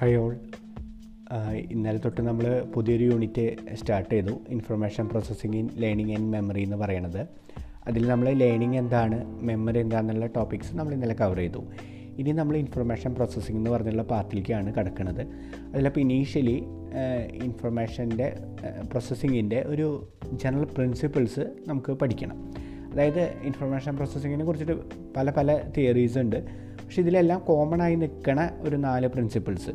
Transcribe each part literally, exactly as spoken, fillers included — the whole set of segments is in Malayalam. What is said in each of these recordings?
ഹൈ ഓൾ, ഇന്നലെ തൊട്ട് നമ്മൾ പുതിയൊരു യൂണിറ്റ് സ്റ്റാർട്ട് ചെയ്തു, information processing in learning and memory എന്ന് പറയണത്. അതിൽ നമ്മൾ ലേണിംഗ് എന്താണ്, മെമ്മറി എന്താണെന്നുള്ള ടോപ്പിക്സ് നമ്മൾ ഇന്നലെ കവർ ചെയ്തു. ഇനി നമ്മൾ ഇൻഫർമേഷൻ പ്രോസസ്സിംഗ് എന്ന് പറഞ്ഞുള്ള പാർട്ടിലേക്കാണ് കിടക്കുന്നത്. അതിലപ്പോൾ ഇനീഷ്യലി ഇൻഫർമേഷൻ്റെ പ്രോസസ്സിങ്ങിൻ്റെ ഒരു ജനറൽ പ്രിൻസിപ്പിൾസ് നമുക്ക് പഠിക്കണം. അതായത് ഇൻഫർമേഷൻ പ്രോസസ്സിങ്ങിനെ കുറിച്ചിട്ട് പല പല തിയറീസ് ഉണ്ട്, പക്ഷേ ഇതിലെല്ലാം കോമൺ ആയി നിൽക്കണ ഒരു നാല് പ്രിൻസിപ്പിൾസ്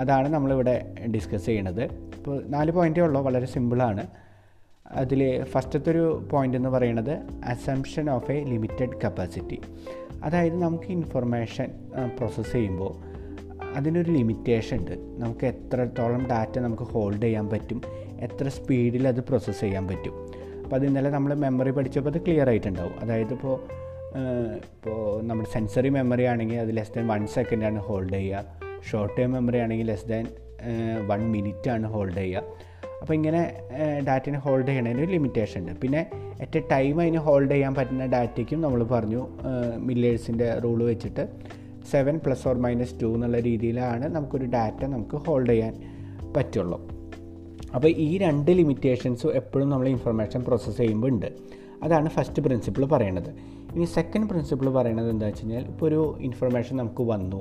അതാണ് നമ്മളിവിടെ ഡിസ്കസ് ചെയ്യണത്. ഇപ്പോൾ നാല് പോയിൻ്റേ ഉള്ളൂ, വളരെ സിമ്പിളാണ്. അതിൽ ഫസ്റ്റത്തെ ഒരു പോയിൻ്റ് എന്ന് പറയുന്നത് assumption of a limited capacity. അതായത് നമുക്ക് ഇൻഫർമേഷൻ പ്രോസസ്സ് ചെയ്യുമ്പോൾ അതിനൊരു ലിമിറ്റേഷൻ ഉണ്ട്. നമുക്ക് എത്രത്തോളം ഡാറ്റ നമുക്ക് ഹോൾഡ് ചെയ്യാൻ പറ്റും, എത്ര സ്പീഡിൽ അത് പ്രോസസ്സ് ചെയ്യാൻ പറ്റും. അപ്പോൾ അത് ഇന്നലെ നമ്മൾ മെമ്മറി പഠിച്ചപ്പോൾ അത് ക്ലിയർ ആയിട്ടുണ്ടാവും. അതായത് ഇപ്പോൾ ഇപ്പോൾ നമ്മുടെ സെൻസറി മെമ്മറി ആണെങ്കിൽ അത് ലെസ് ദാൻ വൺ സെക്കൻഡാണ് ഹോൾഡ് ചെയ്യുക. ഷോർട്ട് ടൈം മെമ്മറി ആണെങ്കിൽ ലെസ് ദാൻ വൺ മിനിറ്റാണ് ഹോൾഡ് ചെയ്യുക. അപ്പോൾ ഇങ്ങനെ ഡാറ്റയെ ഹോൾഡ് ചെയ്യണതിന് ഒരു ലിമിറ്റേഷൻ ഉണ്ട്. പിന്നെ അറ്റ് എ ടൈം അതിന് ഹോൾഡ് ചെയ്യാൻ പറ്റുന്ന ഡാറ്റയ്ക്കും നമ്മൾ പറഞ്ഞു മില്ലേഴ്സിൻ്റെ റൂൾ വെച്ചിട്ട് seven plus or minus two എന്നുള്ള രീതിയിലാണ് നമുക്കൊരു ഡാറ്റ നമുക്ക് ഹോൾഡ് ചെയ്യാൻ പറ്റുള്ളൂ. അപ്പോൾ ഈ രണ്ട് ലിമിറ്റേഷൻസും എപ്പോഴും നമ്മൾ ഇൻഫർമേഷൻ പ്രോസസ്സ് ചെയ്യുമ്പോൾ ഉണ്ട്. അതാണ് ഫസ്റ്റ് പ്രിൻസിപ്പിൾ പറയണത്. ഇനി സെക്കൻഡ് പ്രിൻസിപ്പിൾ പറയണത് എന്താണെന്ന് വെച്ച് കഴിഞ്ഞാൽ, ഇപ്പോൾ ഒരു ഇൻഫർമേഷൻ നമുക്ക് വന്നു,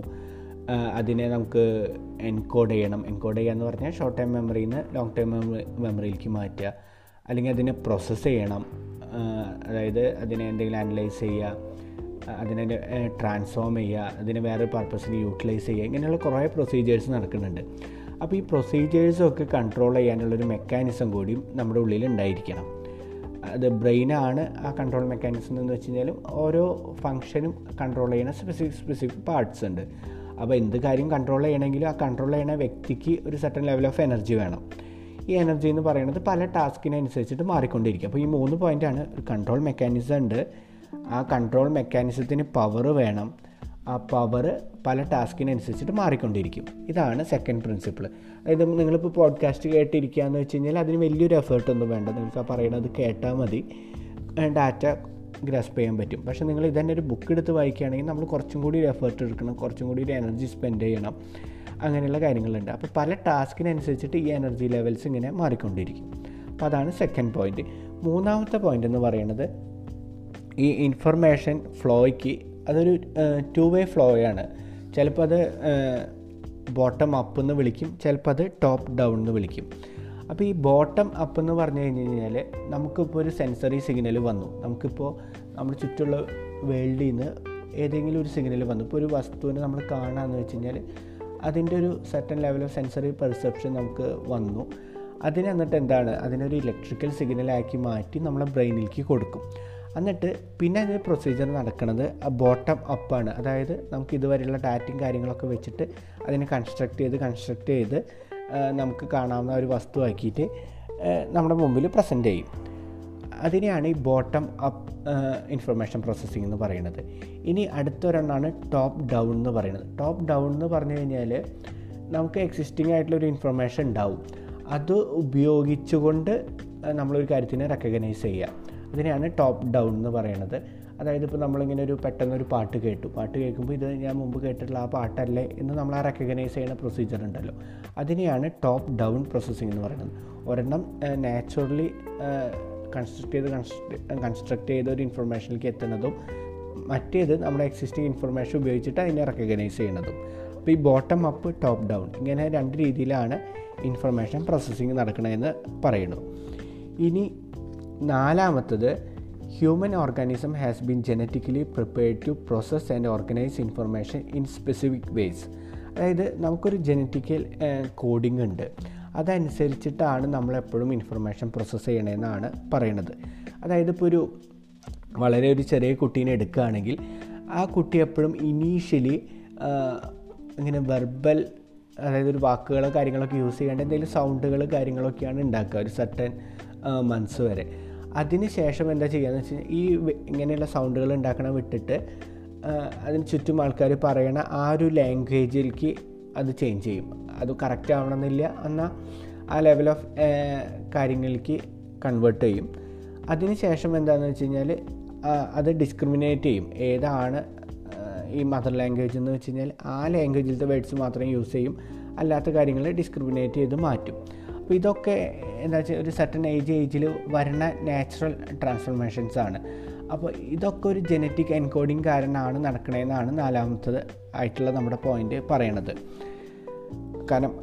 അതിനെ നമുക്ക് എൻകോഡ് ചെയ്യണം. എൻകോഡ് ചെയ്യുക എന്ന് പറഞ്ഞാൽ ഷോർട്ട് ടൈം മെമ്മറിയിൽ നിന്ന് ലോങ് ടൈം മെമ്മറിയിലേക്ക് മാറ്റുക, അല്ലെങ്കിൽ അതിനെ പ്രോസസ്സ് ചെയ്യണം. അതായത് അതിനെ എന്തെങ്കിലും അനലൈസ് ചെയ്യുക, അതിനെ ട്രാൻസ്ഫോം ചെയ്യുക, അതിനെ വേറെ പർപ്പസിന് യൂട്ടിലൈസ് ചെയ്യുക, ഇങ്ങനെയുള്ള കുറേ പ്രൊസീജിയേഴ്സ് നടക്കുന്നുണ്ട്. അപ്പോൾ ഈ പ്രൊസീജിയേഴ്സൊക്കെ കൺട്രോൾ ചെയ്യാനുള്ളൊരു മെക്കാനിസം കൂടിയും നമ്മുടെ ഉള്ളിൽ ഉണ്ടായിരിക്കണം. അത് ബ്രെയിനാണ് ആ കൺട്രോൾ മെക്കാനിസം എന്ന് വെച്ച് കഴിഞ്ഞാലും ഓരോ ഫങ്ഷനും കൺട്രോൾ ചെയ്യുന്ന സ്പെസിഫിക് സ്പെസിഫിക് പാർട്സ് ഉണ്ട്. അപ്പോൾ എന്ത് കാര്യം കൺട്രോൾ ചെയ്യണമെങ്കിലും ആ കൺട്രോൾ ചെയ്യണ വ്യക്തിക്ക് ഒരു സർട്ടൻ ലെവൽ ഓഫ് എനർജി വേണം. ഈ എനർജി എന്ന് പറയുന്നത് പല ടാസ്കിനനുസരിച്ചിട്ട് മാറിക്കൊണ്ടിരിക്കും. അപ്പോൾ ഈ മൂന്ന് പോയിൻ്റാണ്. ഒരു കൺട്രോൾ മെക്കാനിസം ഉണ്ട്, ആ കൺട്രോൾ മെക്കാനിസത്തിന് പവർ വേണം, ആ പവർ പല ടാസ്കിനനുസരിച്ചിട്ട് മാറിക്കൊണ്ടിരിക്കും. ഇതാണ് സെക്കൻഡ് പ്രിൻസിപ്പിൾ. അതായത് നിങ്ങളിപ്പോൾ പോഡ്കാസ്റ്റ് കേട്ടിരിക്കുക എന്ന് വെച്ച് കഴിഞ്ഞാൽ അതിന് വലിയൊരു എഫേർട്ടൊന്നും വേണ്ട. നിങ്ങൾക്ക് ആ പറയണത് കേട്ടാൽ മതി, ഡാറ്റ ഗ്രാസ്പ് ചെയ്യാൻ പറ്റും. പക്ഷേ നിങ്ങൾ ഇതന്നെ ഒരു ബുക്ക് എടുത്ത് വായിക്കുകയാണെങ്കിൽ നമ്മൾ കുറച്ചും കൂടി ഒരു എഫേർട്ട് എടുക്കണം, കുറച്ചും കൂടി ഒരു എനർജി സ്പെൻഡ് ചെയ്യണം, അങ്ങനെയുള്ള കാര്യങ്ങളുണ്ട്. അപ്പോൾ പല ടാസ്കിനനുസരിച്ചിട്ട് ഈ എനർജി ലെവൽസ് ഇങ്ങനെ മാറിക്കൊണ്ടിരിക്കും. അപ്പോൾ അതാണ് സെക്കൻഡ് പോയിൻറ്റ്. മൂന്നാമത്തെ പോയിൻ്റ് എന്ന് പറയുന്നത് ഈ ഇൻഫർമേഷൻ ഫ്ലോയ്ക്ക് അതൊരു ടു വേ ഫ്ലോയാണ്. ചിലപ്പോൾ അത് ബോട്ടം അപ്പ് എന്ന് വിളിക്കും, ചിലപ്പോൾ അത് ടോപ്പ് ഡൗൺ എന്ന് വിളിക്കും. അപ്പോൾ ഈ ബോട്ടം അപ്പ് എന്ന് പറഞ്ഞു കഴിഞ്ഞ് കഴിഞ്ഞാൽ നമുക്കിപ്പോൾ ഒരു സെൻസറി സിഗ്നൽ വന്നു, നമുക്കിപ്പോൾ നമ്മുടെ ചുറ്റുമുള്ള വേൾഡിൽ നിന്ന് ഏതെങ്കിലും ഒരു സിഗ്നൽ വന്നു. ഇപ്പോൾ ഒരു വസ്തുവിനെ നമ്മൾ കാണാമെന്ന് വെച്ച് കഴിഞ്ഞാൽ അതിൻ്റെ ഒരു certain level of sensory perception നമുക്ക് വന്നു. അതിന് എന്നിട്ട് എന്താണ് അതിനൊരു ഇലക്ട്രിക്കൽ സിഗ്നലാക്കി മാറ്റി നമ്മളെ ബ്രെയിനിലേക്ക് കൊടുക്കും. എന്നിട്ട് പിന്നെ അതിൻ്റെ പ്രൊസീജിയർ നടക്കുന്നത് ബോട്ടം അപ്പാണ്. അതായത് നമുക്ക് ഇതുവരെയുള്ള ഡാറ്റയും കാര്യങ്ങളൊക്കെ വെച്ചിട്ട് അതിനെ കൺസ്ട്രക്ട് ചെയ്ത് കൺസ്ട്രക്ട് ചെയ്ത് നമുക്ക് കാണാവുന്ന ഒരു വസ്തു ആക്കിയിട്ട് നമ്മുടെ മുമ്പിൽ പ്രസൻറ്റ് ചെയ്യും. അതിനെയാണ് ഈ ബോട്ടം അപ്പ് ഇൻഫർമേഷൻ പ്രോസസ്സിംഗ് എന്ന് പറയുന്നത്. ഇനി അടുത്തൊരെണ്ണമാണ് ടോപ്പ് ഡൗൺ എന്ന് പറയുന്നത്. ടോപ്പ് ഡൗൺ എന്ന് പറഞ്ഞു കഴിഞ്ഞാൽ നമുക്ക് എക്സിസ്റ്റിംഗ് ആയിട്ടുള്ളൊരു ഇൻഫർമേഷൻ ഉണ്ടാവും, അത് ഉപയോഗിച്ചുകൊണ്ട് നമ്മളൊരു കാര്യത്തിനെ റെക്കഗ്നൈസ് ചെയ്യുക. അതിനെയാണ് ടോപ്പ് ഡൗൺ എന്ന് പറയുന്നത്. അതായത് ഇപ്പോൾ നമ്മളിങ്ങനെ ഒരു പെട്ടെന്നൊരു പാട്ട് കേട്ടു, പാട്ട് കേൾക്കുമ്പോൾ ഇത് ഞാൻ മുമ്പ് കേട്ടിട്ടുള്ള ആ പാട്ടല്ലേ എന്ന് നമ്മൾ ആ റെക്കഗ്നൈസ് ചെയ്യുന്ന പ്രൊസീജിയർ ഉണ്ടല്ലോ, അതിനെയാണ് ടോപ്പ് ഡൗൺ പ്രോസസ്സിംഗ് എന്ന് പറയുന്നത്. ഒരെണ്ണം നാച്ചുറലി കൺസ്ട്രക്ട് ചെയ്ത് കൺസ്ട്രക്ട് ചെയ്ത ഒരു ഇൻഫർമേഷനിലേക്ക് എത്തുന്നതും മറ്റേത് നമ്മുടെ എക്സിസ്റ്റിംഗ് ഇൻഫർമേഷൻ ഉപയോഗിച്ചിട്ട് അതിനെ റെക്കഗ്നൈസ് ചെയ്യണതും. അപ്പോൾ ഈ ബോട്ടം അപ്പ്, ടോപ്പ് ഡൗൺ ഇങ്ങനെ രണ്ട് രീതിയിലാണ് ഇൻഫർമേഷൻ പ്രോസസ്സിംഗ് നടക്കണമെന്ന് പറയുന്നു. ഇനി നാലാമത്തത് human organism has been genetically prepared to process and organise information in specific ways. അതായത് നമുക്കൊരു ജെനറ്റിക്കൽ കോഡിംഗ് ഉണ്ട്, അതനുസരിച്ചിട്ടാണ് നമ്മളെപ്പോഴും ഇൻഫർമേഷൻ പ്രോസസ്സ് ചെയ്യണമെന്നാണ് പറയണത്. അതായത് ഇപ്പോൾ ഒരു വളരെ ഒരു ചെറിയ കുട്ടീനെ എടുക്കുകയാണെങ്കിൽ ആ കുട്ടി എപ്പോഴും ഇനീഷ്യലി ഇങ്ങനെ വെർബൽ, അതായത് ഒരു വാക്കുകളോ കാര്യങ്ങളൊക്കെ യൂസ് ചെയ്യേണ്ട എന്തെങ്കിലും സൗണ്ടുകൾ കാര്യങ്ങളൊക്കെയാണ് ഉണ്ടാക്കുക ഒരു സർട്ടൻ മന്ത്സ് വരെ. അതിന് ശേഷം എന്താ ചെയ്യുകയെന്ന് വെച്ച് കഴിഞ്ഞാൽ ഈ ഇങ്ങനെയുള്ള സൗണ്ടുകൾ ഉണ്ടാക്കണം വിട്ടിട്ട് അതിന് ചുറ്റും ആൾക്കാർ പറയണ ആ ഒരു ലാംഗ്വേജിലേക്ക് അത് ചേഞ്ച് ചെയ്യും. അത് കറക്റ്റ് ആവണമെന്നില്ല, എന്നാൽ ആ ലെവൽ ഓഫ് കാര്യങ്ങളിലേക്ക് കൺവേർട്ട് ചെയ്യും. അതിന് ശേഷം എന്താണെന്ന് വെച്ച് കഴിഞ്ഞാൽ അത് ഡിസ്ക്രിമിനേറ്റ് ചെയ്യും. ഏതാണ് ഈ മദർ ലാംഗ്വേജ് എന്ന് വെച്ച് കഴിഞ്ഞാൽ ആ ലാംഗ്വേജിലത്തെ വേർഡ്സ് മാത്രമേ യൂസ് ചെയ്യും, അല്ലാത്ത കാര്യങ്ങളെ ഡിസ്ക്രിമിനേറ്റ് ചെയ്ത് മാറ്റും. അപ്പോൾ ഇതൊക്കെ എന്താ വെച്ചാൽ ഒരു സർട്ടൻ ഏജ് ഏജിൽ വരുന്ന നാച്ചുറൽ ട്രാൻസ്ഫോർമേഷൻസാണ്. അപ്പോൾ ഇതൊക്കെ ഒരു ജനറ്റിക് എൻകോഡിങ് കാരണമാണ് നടക്കണതെന്നാണ് നാലാമത്തത് ആയിട്ടുള്ള നമ്മുടെ പോയിൻ്റ് പറയണത്. കാരണം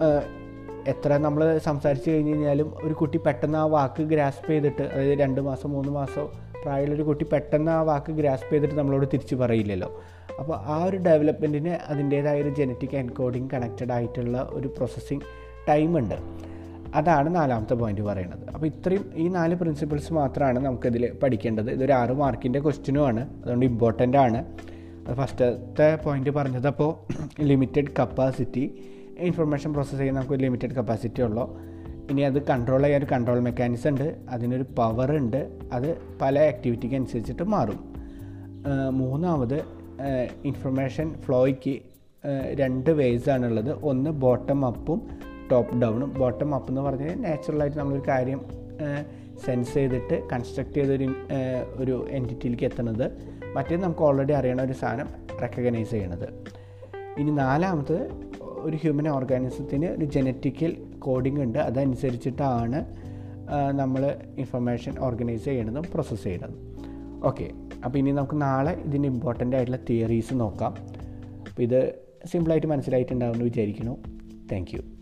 എത്ര നമ്മൾ സംസാരിച്ച് കഴിഞ്ഞ് കഴിഞ്ഞാലും ഒരു കുട്ടി പെട്ടെന്ന് ആ വാക്ക് ഗ്രാസ്പ് ചെയ്തിട്ട്, അതായത് രണ്ട് മാസം മൂന്ന് മാസം പ്രായമുള്ളൊരു കുട്ടി പെട്ടെന്ന് ആ വാക്ക് ഗ്രാസ്പ് ചെയ്തിട്ട് നമ്മളോട് തിരിച്ച് പറയില്ലല്ലോ. അപ്പോൾ ആ ഒരു ഡെവലപ്മെൻറ്റിന് അതിൻ്റേതായ ഒരു ജനറ്റിക് എൻകോഡിങ് കണക്റ്റഡ് ആയിട്ടുള്ള ഒരു പ്രോസസ്സിങ് ടൈമുണ്ട്. അതാണ് നാലാമത്തെ പോയിൻ്റ് പറയണത്. അപ്പോൾ ഇത്രയും ഈ നാല് പ്രിൻസിപ്പിൾസ് മാത്രമാണ് നമുക്കിതിൽ പഠിക്കേണ്ടത്. ഇതൊരു ആറ് മാർക്കിൻ്റെ ക്വസ്റ്റ്യനുമാണ്, അതുകൊണ്ട് ഇമ്പോർട്ടൻ്റ് ആണ്. ഫസ്റ്റത്തെ പോയിൻ്റ് പറഞ്ഞത് അപ്പോൾ ലിമിറ്റഡ് കപ്പാസിറ്റി, ഇൻഫർമേഷൻ പ്രോസസ്സ് ചെയ്യാൻ നമുക്ക് ലിമിറ്റഡ് കപ്പാസിറ്റി ഉള്ളൂ. ഇനി അത് കൺട്രോൾ ചെയ്യാൻ ഒരു കൺട്രോൾ മെക്കാനിസം ഉണ്ട്, അതിനൊരു പവർ ഉണ്ട്, അത് പല ആക്ടിവിറ്റിക്ക് അനുസരിച്ചിട്ട് മാറും. മൂന്നാമത് ഇൻഫർമേഷൻ ഫ്ലോയ്ക്ക് രണ്ട് വേസാണുള്ളത്. ഒന്ന് ബോട്ടം അപ്പും ടോപ്പ് ഡൗണും. ബോട്ടം അപ്പ് എന്ന് പറഞ്ഞാൽ നാച്ചുറലായിട്ട് നമ്മളൊരു കാര്യം സെൻസ് ചെയ്തിട്ട് കൺസ്ട്രക്റ്റ് ചെയ്തൊരു ഒരു എൻറ്റിറ്റിയിലേക്ക് എത്തണത്. മറ്റേത് നമുക്ക് ഓൾറെഡി അറിയണ ഒരു സാധനം റെക്കഗ്നൈസ് ചെയ്യണത്. ഇനി നാലാമത് ഒരു ഹ്യൂമൻ ഓർഗാനിസത്തിന് ഒരു ജനറ്റിക്കൽ കോഡിങ് ഉണ്ട്, അതനുസരിച്ചിട്ടാണ് നമ്മൾ ഇൻഫർമേഷൻ ഓർഗനൈസ് ചെയ്യണതും പ്രോസസ്സ് ചെയ്യണതും. ഓക്കെ, അപ്പോൾ ഇനി നമുക്ക് നാളെ ഇതിൻ്റെ ഇമ്പോർട്ടൻ്റ് ആയിട്ടുള്ള തിയറീസ് നോക്കാം. അപ്പോൾ ഇത് സിമ്പിളായിട്ട് മനസ്സിലായിട്ടുണ്ടാവുമെന്ന് വിചാരിക്കുന്നു. Thank U.